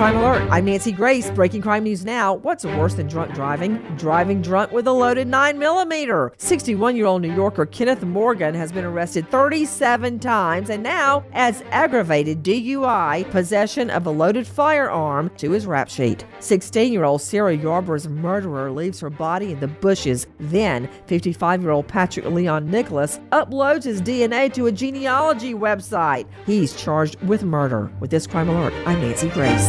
Crime Alert. I'm Nancy Grace, breaking crime news now. What's worse than drunk driving? Driving drunk with a loaded 9mm. 61-year-old New Yorker Kenneth Morgan has been arrested 37 times and now adds aggravated DUI, possession of a loaded firearm, to his rap sheet. 16-year-old Sarah Yarber's murderer leaves her body in the bushes. Then, 55-year-old Patrick Leon Nicholas uploads his DNA to a genealogy website. He's charged with murder. With this Crime Alert, I'm Nancy Grace.